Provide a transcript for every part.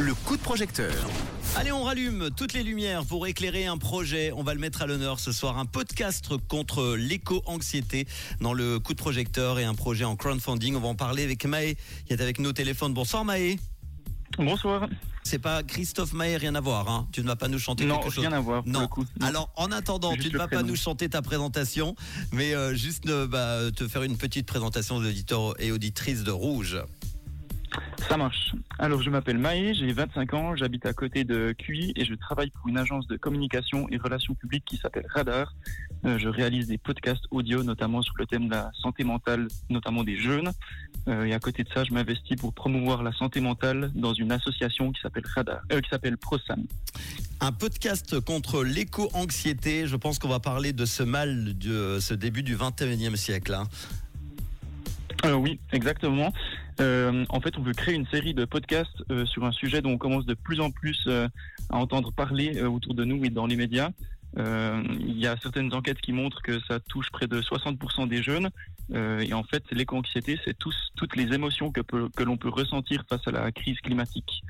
Le coup de projecteur. Allez, on rallume toutes les lumières pour éclairer un projet. On va le mettre à l'honneur ce soir. Un podcast contre l'éco-anxiété dans le coup de projecteur et un projet en crowdfunding. On va en parler avec Maë qui est avec nous au téléphone. Bonsoir Maë. Bonsoir. C'est pas Christophe Maé, rien à voir, hein. Tu ne vas pas nous chanter quelque chose. Non, rien à voir. Non. Non. Alors, en attendant, juste tu ne vas pas nous chanter ta présentation, mais juste te faire une petite présentation aux auditeurs et auditrices de Rouge. Ça marche. Alors, je m'appelle Maë, j'ai 25 ans, j'habite à côté de Cuy et je travaille pour une agence de communication et relations publiques qui s'appelle Radar. Je réalise des podcasts audio, notamment sur le thème de la santé mentale, notamment des jeunes. Et à côté de ça, je m'investis pour promouvoir la santé mentale dans une association qui s'appelle Radar, qui s'appelle Prosam. Un podcast contre l'éco-anxiété. Je pense qu'on va parler de ce mal de ce début du 21e siècle. Hein. Oui, exactement. En fait, on veut créer une série de podcasts sur un sujet dont on commence de plus en plus à entendre parler autour de nous et dans les médias. Il y a certaines enquêtes qui montrent que ça touche près de 60% des jeunes. Et en fait, l'éco-anxiété, c'est toutes les émotions que l'on peut ressentir face à la crise climatique.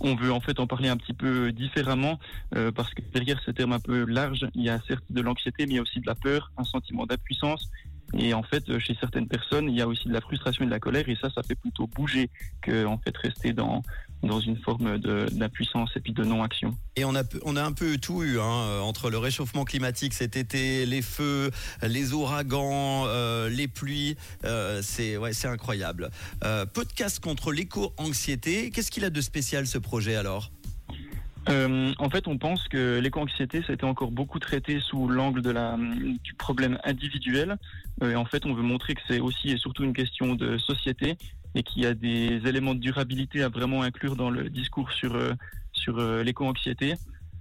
On veut en fait en parler un petit peu différemment parce que derrière ce terme un peu large, il y a certes de l'anxiété, mais il y a aussi de la peur, un sentiment d'impuissance. Et en fait, chez certaines personnes, il y a aussi de la frustration et de la colère, et ça fait plutôt bouger que en fait rester dans une forme d'impuissance et puis de non-action. Et on a un peu tout eu, hein, entre le réchauffement climatique cet été, les feux, les ouragans, les pluies, c'est incroyable. Podcast contre l'éco-anxiété, qu'est-ce qu'il a de spécial ce projet alors ? En fait, on pense que l'éco-anxiété, ça a été encore beaucoup traité sous l'angle du problème individuel. Et en fait, on veut montrer que c'est aussi et surtout une question de société et qu'il y a des éléments de durabilité à vraiment inclure dans le discours sur l'éco-anxiété.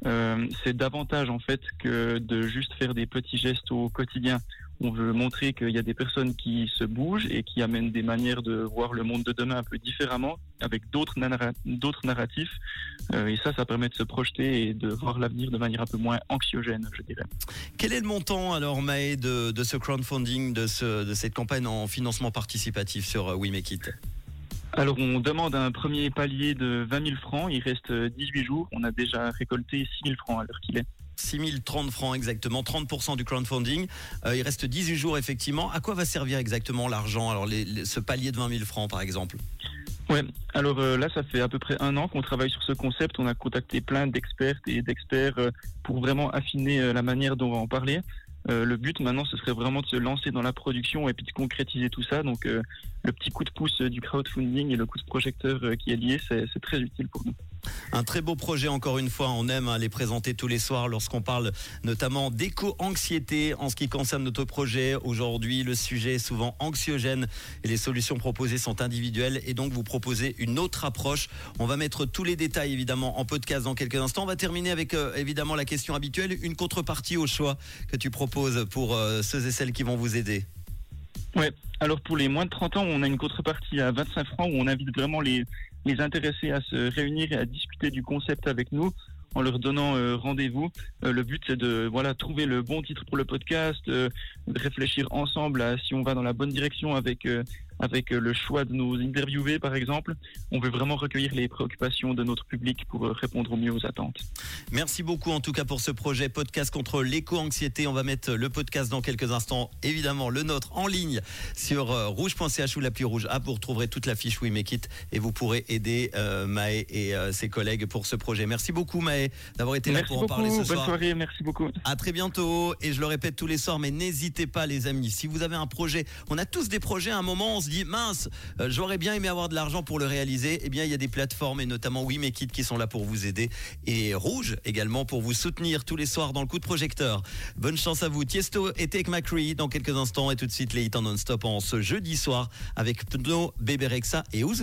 C'est davantage en fait que de juste faire des petits gestes au quotidien. On veut montrer qu'il y a des personnes qui se bougent et qui amènent des manières de voir le monde de demain un peu différemment, avec d'autres narratifs. Et ça permet de se projeter et de voir l'avenir de manière un peu moins anxiogène, je dirais. Quel est le montant alors, Maë, de ce crowdfunding, de cette campagne en financement participatif sur We Make It ? Alors, on demande un premier palier de 20 000 francs. Il reste 18 jours. On a déjà récolté 6 000 francs à l'heure qu'il est. 6030 francs exactement, 30% du crowdfunding. Il reste 18 jours effectivement. À quoi va servir exactement l'argent ? Alors ce palier de 20 000 francs par exemple. Ouais. Alors là, ça fait à peu près un an qu'on travaille sur ce concept. On a contacté plein d'expertes et d'experts pour vraiment affiner la manière dont on va en parler. Le but maintenant, ce serait vraiment de se lancer dans la production et puis de concrétiser tout ça. Donc le petit coup de pouce du crowdfunding et le coup de projecteur qui est lié, c'est très utile pour nous. Un très beau projet encore une fois, on aime les présenter tous les soirs lorsqu'on parle notamment d'éco-anxiété en ce qui concerne notre projet. Aujourd'hui, le sujet est souvent anxiogène et les solutions proposées sont individuelles et donc vous proposez une autre approche. On va mettre tous les détails évidemment en podcast dans quelques instants. On va terminer avec évidemment la question habituelle, une contrepartie au choix que tu proposes pour ceux et celles qui vont vous aider. Ouais. Alors pour les moins de 30 ans, on a une contrepartie à 25 francs où on invite vraiment les intéressés à se réunir et à discuter du concept avec nous en leur donnant rendez-vous. Le but, c'est de trouver le bon titre pour le podcast, réfléchir ensemble à si on va dans la bonne direction avec le choix de nos interviewés, par exemple. On veut vraiment recueillir les préoccupations de notre public pour répondre au mieux aux attentes. Merci beaucoup, en tout cas, pour ce projet podcast contre l'éco-anxiété. On va mettre le podcast dans quelques instants, évidemment, le nôtre, en ligne sur rouge.ch ou l'appli Rouge App. Vous retrouverez toute la fiche We Make It et vous pourrez aider Maë et ses collègues pour ce projet. Merci beaucoup, Maë, d'avoir été là pour en parler ce soir. Bonne soirée, merci beaucoup. À très bientôt. Et je le répète tous les soirs, mais n'hésitez pas, les amis. Si vous avez un projet, on a tous des projets à un moment, on se dit mince, j'aurais bien aimé avoir de l'argent pour le réaliser. Eh bien, il y a des plateformes et notamment We Make It qui sont là pour vous aider et Rouge également pour vous soutenir tous les soirs dans le coup de projecteur. Bonne chance à vous. Tiësto et Take McCree dans quelques instants et tout de suite les hits en non-stop en ce jeudi soir avec Pno, Bebe Rexha et Ouzuna.